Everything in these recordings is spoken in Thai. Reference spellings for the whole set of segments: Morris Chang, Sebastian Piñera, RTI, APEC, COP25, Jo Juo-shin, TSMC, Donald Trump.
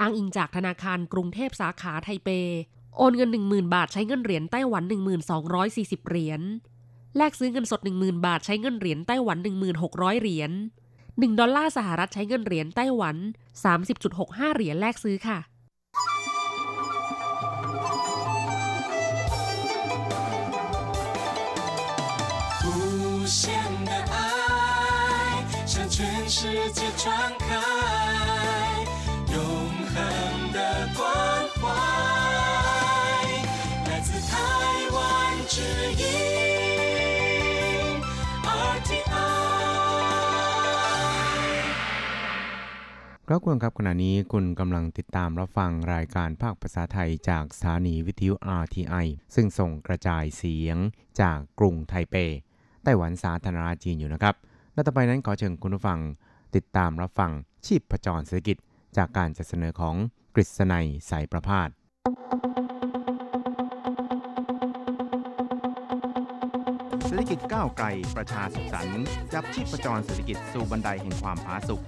อ้างอิงจากธนาคารกรุงเทพสาขาไทเปโอนเงิน 10,000 บาทใช้เงินเหรียญไต้หวัน 1240 เหรียญแลกซื้อเงินสด 10,000 บาทใช้เงินเหรียญไต้หวัน 1600 เหรียญ1ดอลลาร์สหรัฐใช้เงินเหรียญไต้หวัน 30.65 เหรียญแลกซื้อค่ะครับคุณครับขณะนี้คุณกำลังติดตามรับฟังรายการภาคภาษาไทยจากสถานีวิทยุ RTI ซึ่งส่งกระจายเสียงจากกรุงไทเปไต้หวันสาธารณรัฐจีนอยู่นะครับและต่อไปนั้นขอเชิญคุณผู้ฟังติดตามรับฟังชีพจรเศรษฐกิจจากการจัดเสนอของกฤษณัยสายประภาสเศรษฐกิจก้าวไกลประชาสุขสันต์จับชีพจรเศรษฐกิจสู่บันไดแห่งความผาสุก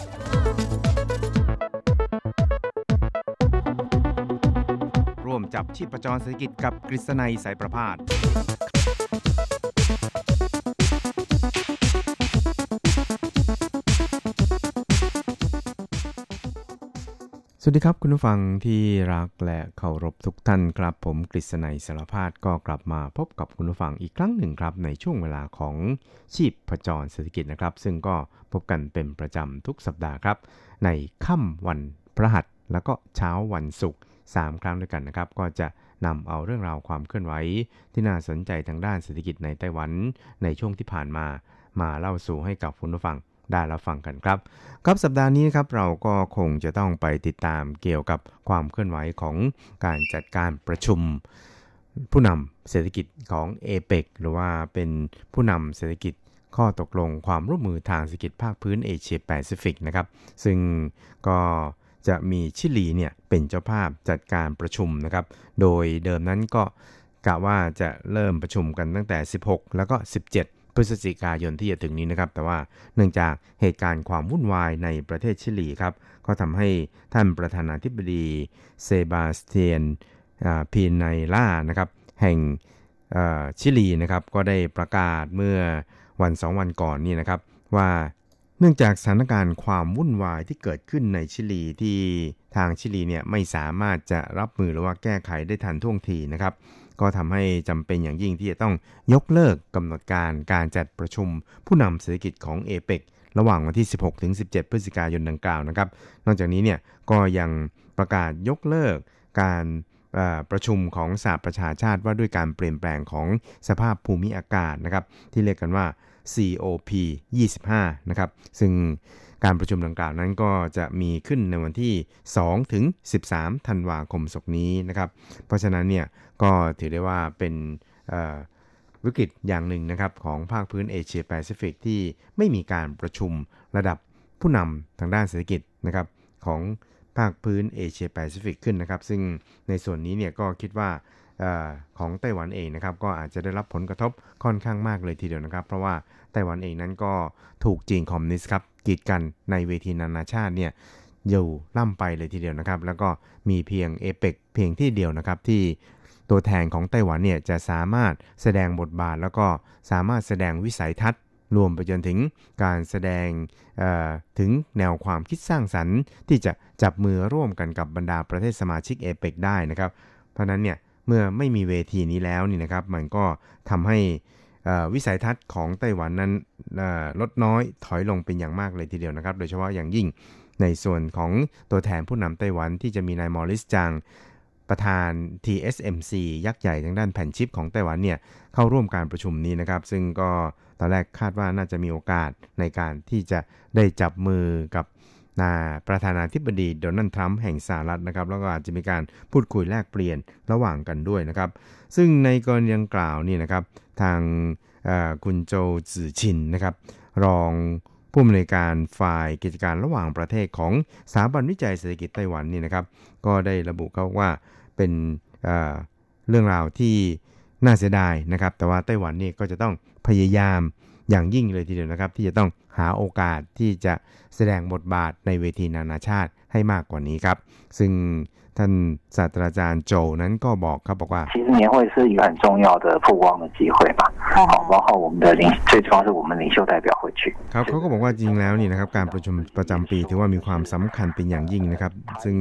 ร่วมจับชีพจรเศรษฐกิจกับกฤษณัยสายประภาสสวัสดีครับคุณผู้ฟังที่รักและเคารพทุกท่านครับผมกฤษณัยสารภาสก็กลับมาพบกับคุณผู้ฟังอีกครั้งหนึ่งครับในช่วงเวลาของชีพจรเศรษฐกิจนะครับซึ่งก็พบกันเป็นประจำทุกสัปดาห์ครับในค่ำวันพฤหัสแล้วก็เช้าวันศุกร์3ครั้งด้วยกันนะครับก็จะนำเอาเรื่องราวความเคลื่อนไหวที่น่าสนใจทางด้านเศรษฐกิจในไต้หวันในช่วงที่ผ่านมาเล่าสู่ให้กับคุณผู้ฟังได้รับฟังกันครับครับสัปดาห์นี้ครับเราก็คงจะต้องไปติดตามเกี่ยวกับความเคลื่อนไหวของการจัดการประชุมผู้นำเศรษฐกิจของ APEC หรือว่าเป็นผู้นำเศรษฐกิจข้อตกลงความร่วมมือทางเศรษฐกิจภาคพื้นเอเชียแปซิฟิกนะครับซึ่งก็จะมีชิลีเนี่ยเป็นเจ้าภาพจัดการประชุมนะครับโดยเดิมนั้นก็กะว่าจะเริ่มประชุมกันตั้งแต่16แล้วก็17พฤศจิกายนที่จะถึงนี้นะครับแต่ว่าเนื่องจากเหตุการณ์ความวุ่นวายในประเทศชิลีครับก็ทำให้ท่านประธานาธิบดีเซบาสเตียนพีไนล่านะครับแห่งชิลีนะครับก็ได้ประกาศเมื่อวัน2วันก่อนนี่นะครับว่าเนื่องจากสถานการณ์ความวุ่นวายที่เกิดขึ้นในชิลีที่ทางชิลีเนี่ยไม่สามารถจะรับมือหรือว่าแก้ไขได้ทันท่วงทีนะครับก็ทำให้จำเป็นอย่างยิ่งที่จะต้องยกเลิกกำหนดการจัดประชุมผู้นำเศรษฐกิจของ APEC ระหว่างวันที่ 16-17 พฤศจิกายนดังกล่าวนะครับนอกจากนี้เนี่ยก็ยังประกาศยกเลิกการประชุมของสหประชาชาติว่าด้วยการเปลี่ยนแปลงของสภาพภูมิอากาศนะครับที่เรียกกันว่า COP25 นะครับซึ่งการประชุมดังกล่าวนั้นก็จะมีขึ้นในวันที่ 2-13 ธันวาคมนี้นะครับเพราะฉะนั้นเนี่ยก็ถือได้ว่าเป็นวิกฤตอย่างหนึ่งนะครับของภาคพื้นเอเชียแปซิฟิกที่ไม่มีการประชุมระดับผู้นำทางด้านเศรษฐกิจนะครับของภาคพื้นเอเชียแปซิฟิกขึ้นนะครับซึ่งในส่วนนี้เนี่ยก็คิดว่าของไต้หวันเองนะครับก็อาจจะได้รับผลกระทบค่อนข้างมากเลยทีเดียวนะครับเพราะว่าไต้หวันเองนั้นก็ถูกจีนคอมมิวนิสต์ครับกีดกันในเวทีนานาชาติเนี่ยอยู่ล่ำไปเลยทีเดียวนะครับแล้วก็มีเพียง APEC เพียงที่เดียวนะครับที่ตัวแทนของไต้หวันเนี่ยจะสามารถแสดงบทบาทแล้วก็สามารถแสดงวิสัยทัศน์รวมไปจนถึงการแสดงถึงแนวความคิดสร้างสรรค์ที่จะจับมือร่วมกันกับบรรดาประเทศสมาชิก APEC ได้นะครับเพราะนั้นเนี่ยเมื่อไม่มีเวทีนี้แล้วนี่นะครับมันก็ทำให้วิสัยทัศน์ของไต้หวันนั้นลดน้อยถอยลงเป็นอย่างมากเลยทีเดียวนะครับโดยเฉพาะอย่างยิ่งในส่วนของตัวแทนผู้นำไต้หวันที่จะมีนายมอริสจางประธาน TSMC ยักษ์ใหญ่ทางด้านแผ่นชิปของไต้หวันเนี่ยเข้าร่วมการประชุมนี้นะครับซึ่งก็ตอนแรกคาดว่าน่าจะมีโอกาสในการที่จะได้จับมือกับประธานาธิบดีโดนัลด์ทรัมป์แห่งสหรัฐนะครับแล้วก็อาจจะมีการพูดคุยแลกเปลี่ยนระหว่างกันด้วยนะครับซึ่งในกรณีดังกล่าวนี่นะครับทางคุณโจจื่อชินนะครับรองผู้อำนวยการฝ่ายกิจการระหว่างประเทศของสถาบันวิจัยเศรษฐกิจไต้หวันนี่นะครับก็ได้ระบุเขาว่าเป็นเรื่องราวที่น่าเสียดายนะครับแต่ว่าไต้หวันนี่ก็จะต้องพยายามอย่างยิ่งเลยทีเดียวนะครับที่จะต้องหาโอกาสที่จะแสดงบทบาทในเวทีนานาชาติ ให้มากกว่านี้ครับซึ่งท่านศาสตราจารย์โจนั้นก็บอกครับบอกว่า其实年会是一个很重要的曝光的机会嘛包括我们的最重要是我们领袖代表会去ครับเขาก็บอกว่าจริงแล้วนี่นะครับการประชุมประจำปีถือว่ามีความสำคัญเป็นอย่างยิ่งนะครับซึ่ง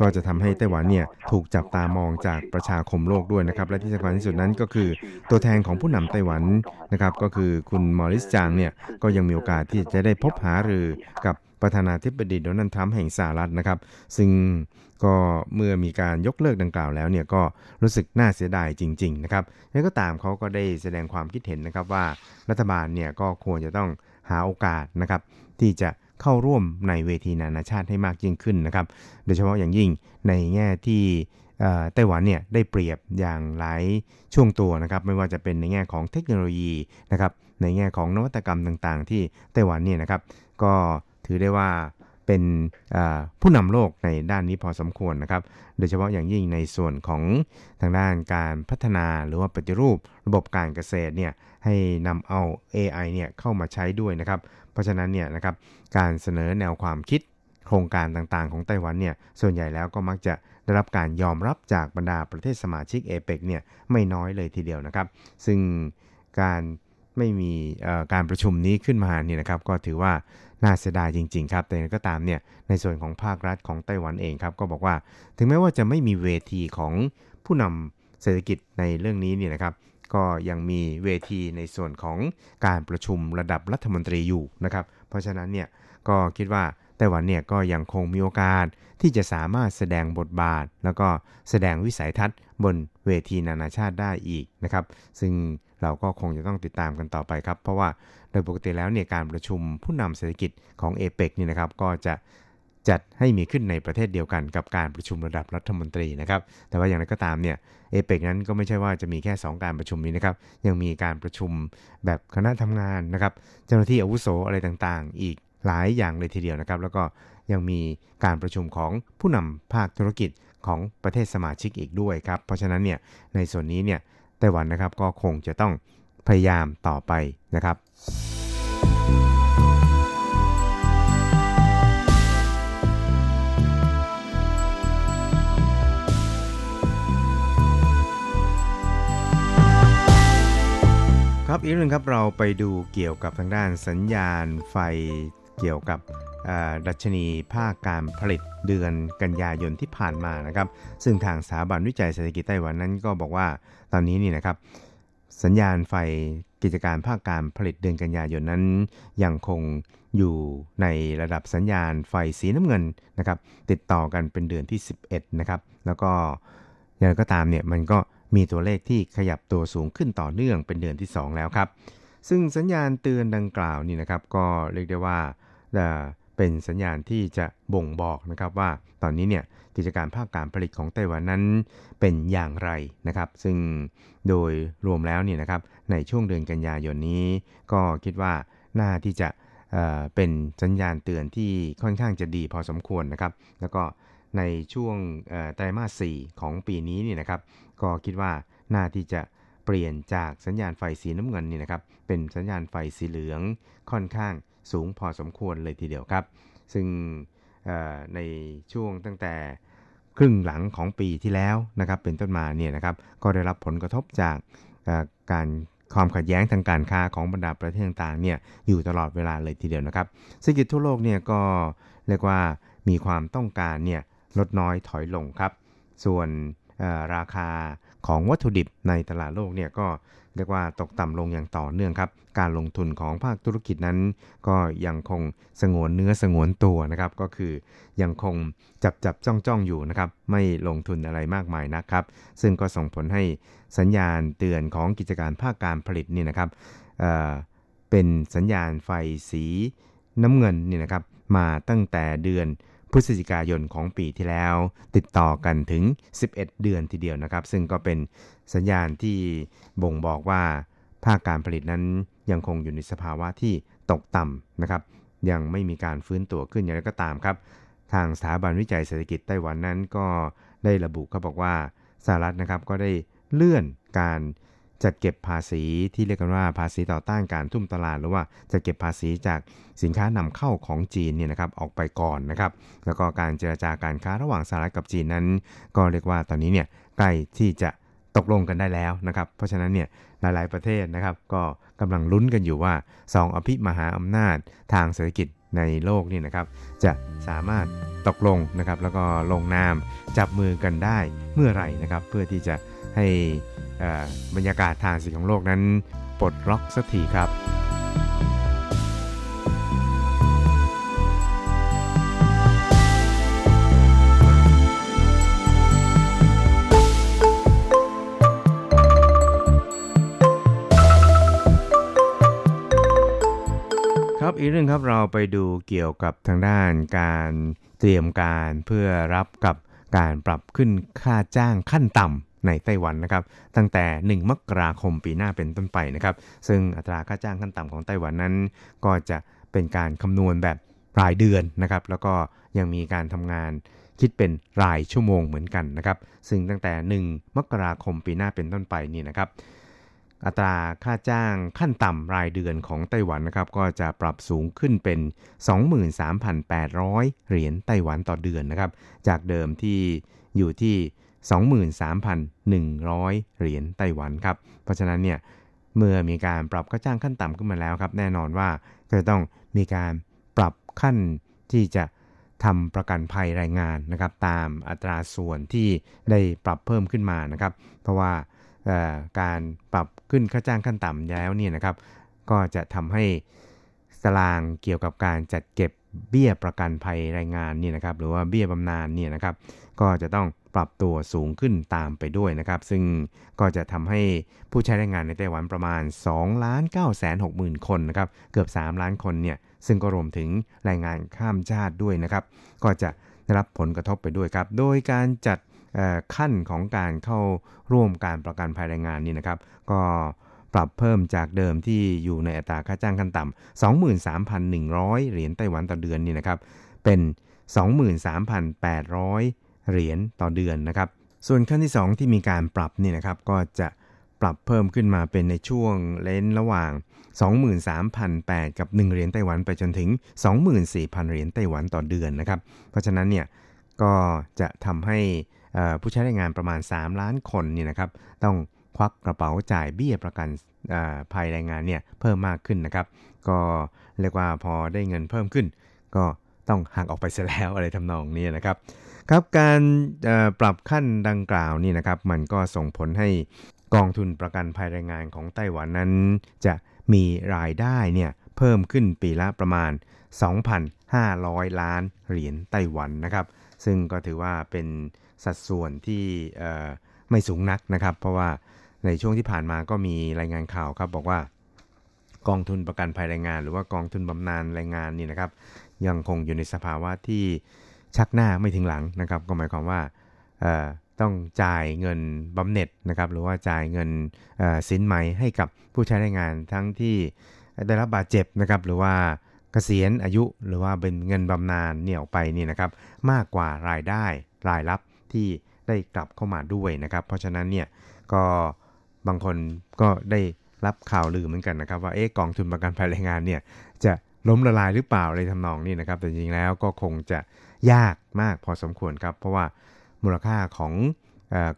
ก็จะทำให้ไต้หวันเนี่ยถูกจับตามองจากประชาคมโลกด้วยนะครับและที่สำคัญที่สุดนั้นก็คือตัวแทนของผู้นำไต้หวันนะครับก็คือคุณมอริสจางเนี่ยก็ยังมีโอกาสที่จะได้พบหารือกับประธานาธิบดีโดนัลด์ทรัมป์แห่งสหรัฐนะครับซึ่งก็เมื่อมีการยกเลิกดังกล่าวแล้วเนี่ยก็รู้สึกน่าเสียดายจริงๆนะครับแล้วก็ตามเขาก็ได้แสดงความคิดเห็นนะครับว่ารัฐบาลเนี่ยก็ควรจะต้องหาโอกาสนะครับที่จะเข้าร่วมในเวทีนานาชาติให้มากยิ่งขึ้นนะครับโดยเฉพาะอย่างยิ่งในแง่ที่ไต้หวันเนี่ยได้เปรียบอย่างหลายช่วงตัวนะครับไม่ว่าจะเป็นในแง่ของเทคโนโลยีนะครับในแง่ของนวัตกรรมต่างๆที่ไต้หวันเนี่ยนะครับก็ถือได้ว่าเป็นผู้นำโลกในด้านนี้พอสมควรนะครับโดยเฉพาะอย่างยิ่งในส่วนของทางด้านการพัฒนาหรือว่าปฏิรูประบบการเกษตรเนี่ยให้นำเอา AI เนี่ยเข้ามาใช้ด้วยนะครับเพราะฉะนั้นเนี่ยนะครับการเสนอแนวความคิดโครงการต่างๆของไต้หวันเนี่ยส่วนใหญ่แล้วก็มักจะได้รับการยอมรับจากบรรดาประเทศสมาชิก APEC เนี่ยไม่น้อยเลยทีเดียวนะครับซึ่งการไม่มีการประชุมนี้ขึ้นมาเนี่ยนะครับก็ถือว่าน่าเสียดายจริงๆครับแต่ก็ตามเนี่ยในส่วนของภาครัฐของไต้หวันเองครับก็บอกว่าถึงแม้ว่าจะไม่มีเวทีของผู้นำเศรษฐกิจในเรื่องนี้เนี่ยนะครับก็ยังมีเวทีในส่วนของการประชุมระดับรัฐมนตรีอยู่นะครับเพราะฉะนั้นเนี่ยก็คิดว่าไต้หวันเนี่ยก็ยังคงมีโอกาสที่จะสามารถแสดงบทบาทแล้วก็แสดงวิสัยทัศน์บนเวทีนานาชาติได้อีกนะครับซึ่งเราก็คงจะต้องติดตามกันต่อไปครับเพราะว่าโดยปกติแล้วเนี่ยการประชุมผู้นำเศรษฐกิจของ APEC นี่นะครับก็จะจัดให้มีขึ้นในประเทศเดียวกันกับการประชุมระดับรัฐมนตรีนะครับแต่ว่าอย่างไรก็ตามเนี่ย APEC นั้นก็ไม่ใช่ว่าจะมีแค่2การประชุมนี้นะครับยังมีการประชุมแบบคณะทำงานนะครับเจ้าหน้าที่อาวุโสอะไรต่างๆอีกหลายอย่างเลยทีเดียวนะครับแล้วก็ยังมีการประชุมของผู้นำภาคธุรกิจของประเทศสมาชิกอีกด้วยครับเพราะฉะนั้นเนี่ยในส่วนนี้เนี่ยไต้หวันนะครับก็คงจะต้องพยายามต่อไปนะครับครับอีกเรื่องครับเราไปดูเกี่ยวกับทางด้านสัญญาณไฟเกี่ยวกับดัชนีภาคการผลิตเดือนกันยายนที่ผ่านมานะครับซึ่งทางสถาบันวิจัยเศรษฐกิจไต้หวันนั้นก็บอกว่าตอนนี้นี่นะครับสัญญาณไฟกิจการภาคการผลิตเดือนกันยายนนั้นยังคงอยู่ในระดับสัญญาณไฟสีน้ำเงินนะครับติดต่อกันเป็นเดือนที่11นะครับแล้วก็อย่างไรก็ตามเนี่ยมันก็มีตัวเลขที่ขยับตัวสูงขึ้นต่อเนื่องเป็นเดือนที่2แล้วครับซึ่งสัญญาณเตือนดังกล่าวนี่นะครับก็เรียกได้ว่าเป็นสัญญาณที่จะบ่งบอกนะครับว่าตอนนี้เนี่ยกิจการภาคการผลิตของไต้หวันนั้นเป็นอย่างไรนะครับซึ่งโดยรวมแล้วเนี่ยนะครับในช่วงเดือนกันยายนนี้ก็คิดว่าน่าที่จะเป็นสัญญาณเตือนที่ค่อนข้างจะดีพอสมควรนะครับแล้วก็ในช่วงไตรมาส4ของปีนี้เนี่ยนะครับก็คิดว่าน่าที่จะเปลี่ยนจากสัญญาณไฟสีน้ำเงินนี่นะครับเป็นสัญญาณไฟสีเหลืองค่อนข้างสูงพอสมควรเลยทีเดียวครับซึ่งในช่วงตั้งแต่ครึ่งหลังของปีที่แล้วนะครับเป็นต้นมาเนี่ยนะครับก็ได้รับผลกระทบจากความขัดแย้งทางการค้าของบรรดาประเทศต่างๆเนี่ยอยู่ตลอดเวลาเลยทีเดียวนะครับเศรษฐกิจทั่วโลกเนี่ยก็เรียกว่ามีความต้องการเนี่ยลดน้อยถอยลงครับส่วนราคาของวัตถุดิบในตลาดโลกเนี่ยก็เรียกว่าตกต่ำลงอย่างต่อเนื่องครับการลงทุนของภาคธุรกิจนั้นก็ยังคงสงวนเนื้อสงวนตัวนะครับก็คือยังคงจับจ้องอยู่นะครับไม่ลงทุนอะไรมากมายนักครับซึ่งก็ส่งผลให้สัญญาณเตือนของกิจการภาคการผลิตนี่นะครับเป็นสัญญาณไฟสีน้ำเงินนี่นะครับมาตั้งแต่เดือนพฤศจิกายนของปีที่แล้วติดต่อกันถึง11เดือนทีเดียวนะครับซึ่งก็เป็นสัญญาณที่บ่งบอกว่าภาคการผลิตนั้นยังคงอยู่ในสภาวะที่ตกต่ำนะครับยังไม่มีการฟื้นตัวขึ้นอย่างไรก็ตามครับทางสถาบันวิจัยเศรษฐกิจไต้หวันนั้นก็ได้ระบุเขาบอกว่าสหรัฐนะครับก็ได้เลื่อนการ จัดเก็บภาษีที่เรียกกันว่าภาษีต่อต้านการทุ่มตลาดหรือว่าจัดเก็บภาษีจากสินค้านำเข้าของจีนเนี่ยนะครับออกไปก่อนนะครับแล้วก็การเจรจาการค้าระหว่างสหรัฐกับจีนนั้นก็เรียกว่าตอนนี้เนี่ยใกล้ที่จะตกลงกันได้แล้วนะครับเพราะฉะนั้นเนี่ยหลายๆประเทศนะครับก็กำลังลุ้นกันอยู่ว่าสองอภิมหาอำนาจทางเศรษฐกิจในโลกนี่นะครับจะสามารถตกลงนะครับแล้วก็ลงนามจับมือกันได้เมื่อไหร่นะครับเพื่อที่จะให้บรรยากาศทางเศรษฐกิจของโลกนั้นปลดล็อกสักทีครับครับอีกเรื่องครับเราไปดูเกี่ยวกับทางด้านการเตรียมการเพื่อรับกับการปรับขึ้นค่าจ้างขั้นต่ำในไต้หวันนะครับตั้งแต่1มกราคมปีหน้าเป็นต้นไปนะครับซึ่งอัตราค่าจ้างขั้นต่ำของไต้หวันนั้นก็จะเป็นการคำนวณแบบรายเดือนนะครับแล้วก็ยังมีการทำงานคิดเป็นรายชั่วโมงเหมือนกันนะครับซึ่งตั้งแต่1มกราคมปีหน้าเป็นต้นไปนี่นะครับอัตราค่าจ้างขั้นต่ำรายเดือนของไต้หวันนะครับก็จะปรับสูงขึ้นเป็น 23,800 เหรียญไต้หวันต่อเดือนนะครับจากเดิมที่อยู่ที่ 23,100 เหรียญไต้หวันครับเพราะฉะนั้นเนี่ยเมื่อมีการปรับค่าจ้างขั้นต่ำขึ้นมาแล้วครับแน่นอนว่าจะต้องมีการปรับขั้นที่จะทำประกันภัยแรงงานนะครับตามอัตราส่วนที่ได้ปรับเพิ่มขึ้นมานะครับเพราะว่าการปรับขึ้นค่าจ้างขั้นต่ำแล้วเนี่ยนะครับก็จะทำให้ตารางเกี่ยวกับการจัดเก็บเบี้ยประกันภัยแรงงานเนี่ยนะครับหรือว่าเบี้ยบำนาญเนี่ยนะครับก็จะต้องปรับตัวสูงขึ้นตามไปด้วยนะครับซึ่งก็จะทำให้ผู้ใช้แรงงานในไต้หวันประมาณ 2,960,000 คนนะครับเกือบ3ล้านคนเนี่ยซึ่งก็รวมถึงแรงงานข้ามชาติด้วยนะครับก็จะได้รับผลกระทบไปด้วยครับโดยการจัดขั้นของการเข้าร่วมการประกันภัยแรงงานนี่นะครับก็ปรับเพิ่มจากเดิมที่อยู่ในอัตราค่าจ้างขั้นต่ำ 23,100 เหรียญไต้หวันต่อเดือนนี่นะครับเป็น 23,800 เหรียญต่อเดือนนะครับส่วนขั้นที่2ที่มีการปรับนี่นะครับก็จะปรับเพิ่มขึ้นมาเป็นในช่วงเลนระหว่าง 23,800 กับ1เหรียญไต้หวันไปจนถึง 24,000 เหรียญไต้หวันต่อเดือนนะครับเพราะฉะนั้นเนี่ยก็จะทำให้ผู้ใช้แรงงานประมาณ3ล้านคนนี่นะครับต้องควักกระเป๋าจ่ายเบี้ยประกันภัยแรงงานเนี่ยเพิ่มมากขึ้นนะครับก็เรียกว่าพอได้เงินเพิ่มขึ้นก็ต้องหักออกไปเสียแล้วอะไรทำนองนี้นะครับครับการปรับขั้นดังกล่าวนี่นะครับมันก็ส่งผลให้กองทุนประกันภัยแรงงานของไต้หวันนั้นจะมีรายได้เนี่ยเพิ่มขึ้นปีละประมาณ 2,500 ล้านเหรียญไต้หวันนะครับซึ่งก็ถือว่าเป็นสัดส่วนที่ไม่สูงนักนะครับเพราะว่าในช่วงที่ผ่านมาก็มีรายงานข่าวครับบอกว่ากองทุนประกันภัยแรงงานหรือว่ากองทุนบำนาญแรงงานนี่นะครับยังคงอยู่ในสภาวะที่ชักหน้าไม่ถึงหลังนะครับก็หมายความว่าต้องจ่ายเงินบำเหน็จนะครับหรือว่าจ่ายเงินสินไหมให้กับผู้ใช้แรงงานทั้งที่ได้รับบาดเจ็บนะครับหรือว่าเกษียณอายุหรือว่าเป็นเงินบำนาญเนี่ยออกไปนี่นะครับมากกว่ารายได้รายรับที่ได้กลับเข้ามาด้วยนะครับเพราะฉะนั้นเนี่ยก็บางคนก็ได้รับข่าวลือเหมือนกันนะครับว่ากองทุนประกันภัยแรงงานเนี่ยจะล้มละลายหรือเปล่าอะไรทำนองนี้นะครับแต่จริงๆแล้วก็คงจะยากมากพอสมควรครับเพราะว่ามูลค่าของ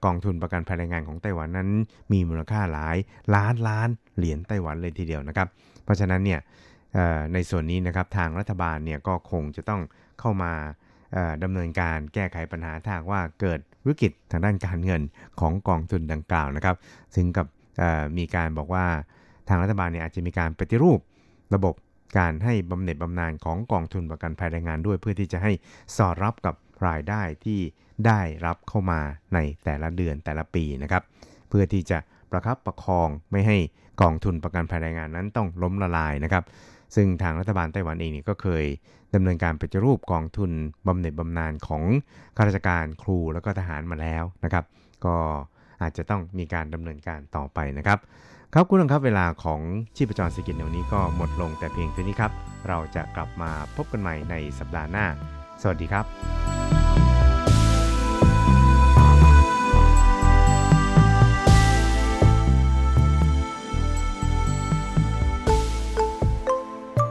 กองทุนประกันภัยแรงงานของไต้หวันนั้นมีมูลค่าหลายล้านเหรียญไต้หวันเลยทีเดียวนะครับเพราะฉะนั้นเนี่ยในส่วนนี้นะครับทางรัฐบาลเนี่ยก็คงจะต้องเข้ามาดำเนินการแก้ไขปัญหาถ้าว่าเกิดวิกฤตทางด้านการเงินของกองทุนดังกล่าวนะครับถึงกับมีการบอกว่าทางรัฐบาลเนี่ยอาจจะมีการปฏิรูประบบการให้บำเหน็จบำนาญของกองทุนประกันภัยแรงงานด้วยเพื่อที่จะให้สอดรับกับรายได้ที่ได้รับเข้ามาในแต่ละเดือนแต่ละปีนะครับเพื่อที่จะประคับประคองไม่ให้กองทุนประกันภัยแรงงานนั้นต้องล้มละลายนะครับซึ่งทางรัฐบาลไต้หวันเองเนี่ยก็เคยดำเนินการปฏิรูปกองทุนบำเหน็จบำนาญของข้าราชการครูแล้วก็ทหารมาแล้วนะครับก็อาจจะต้องมีการดำเนินการต่อไปนะครับครับคุณผู้ชมครับเวลาของชีพจรเศรษฐกิจในวันนี้ก็หมดลงแต่เพียงเท่านี้ครับเราจะกลับมาพบกันใหม่ในสัปดาห์หน้าสวัสดีครับ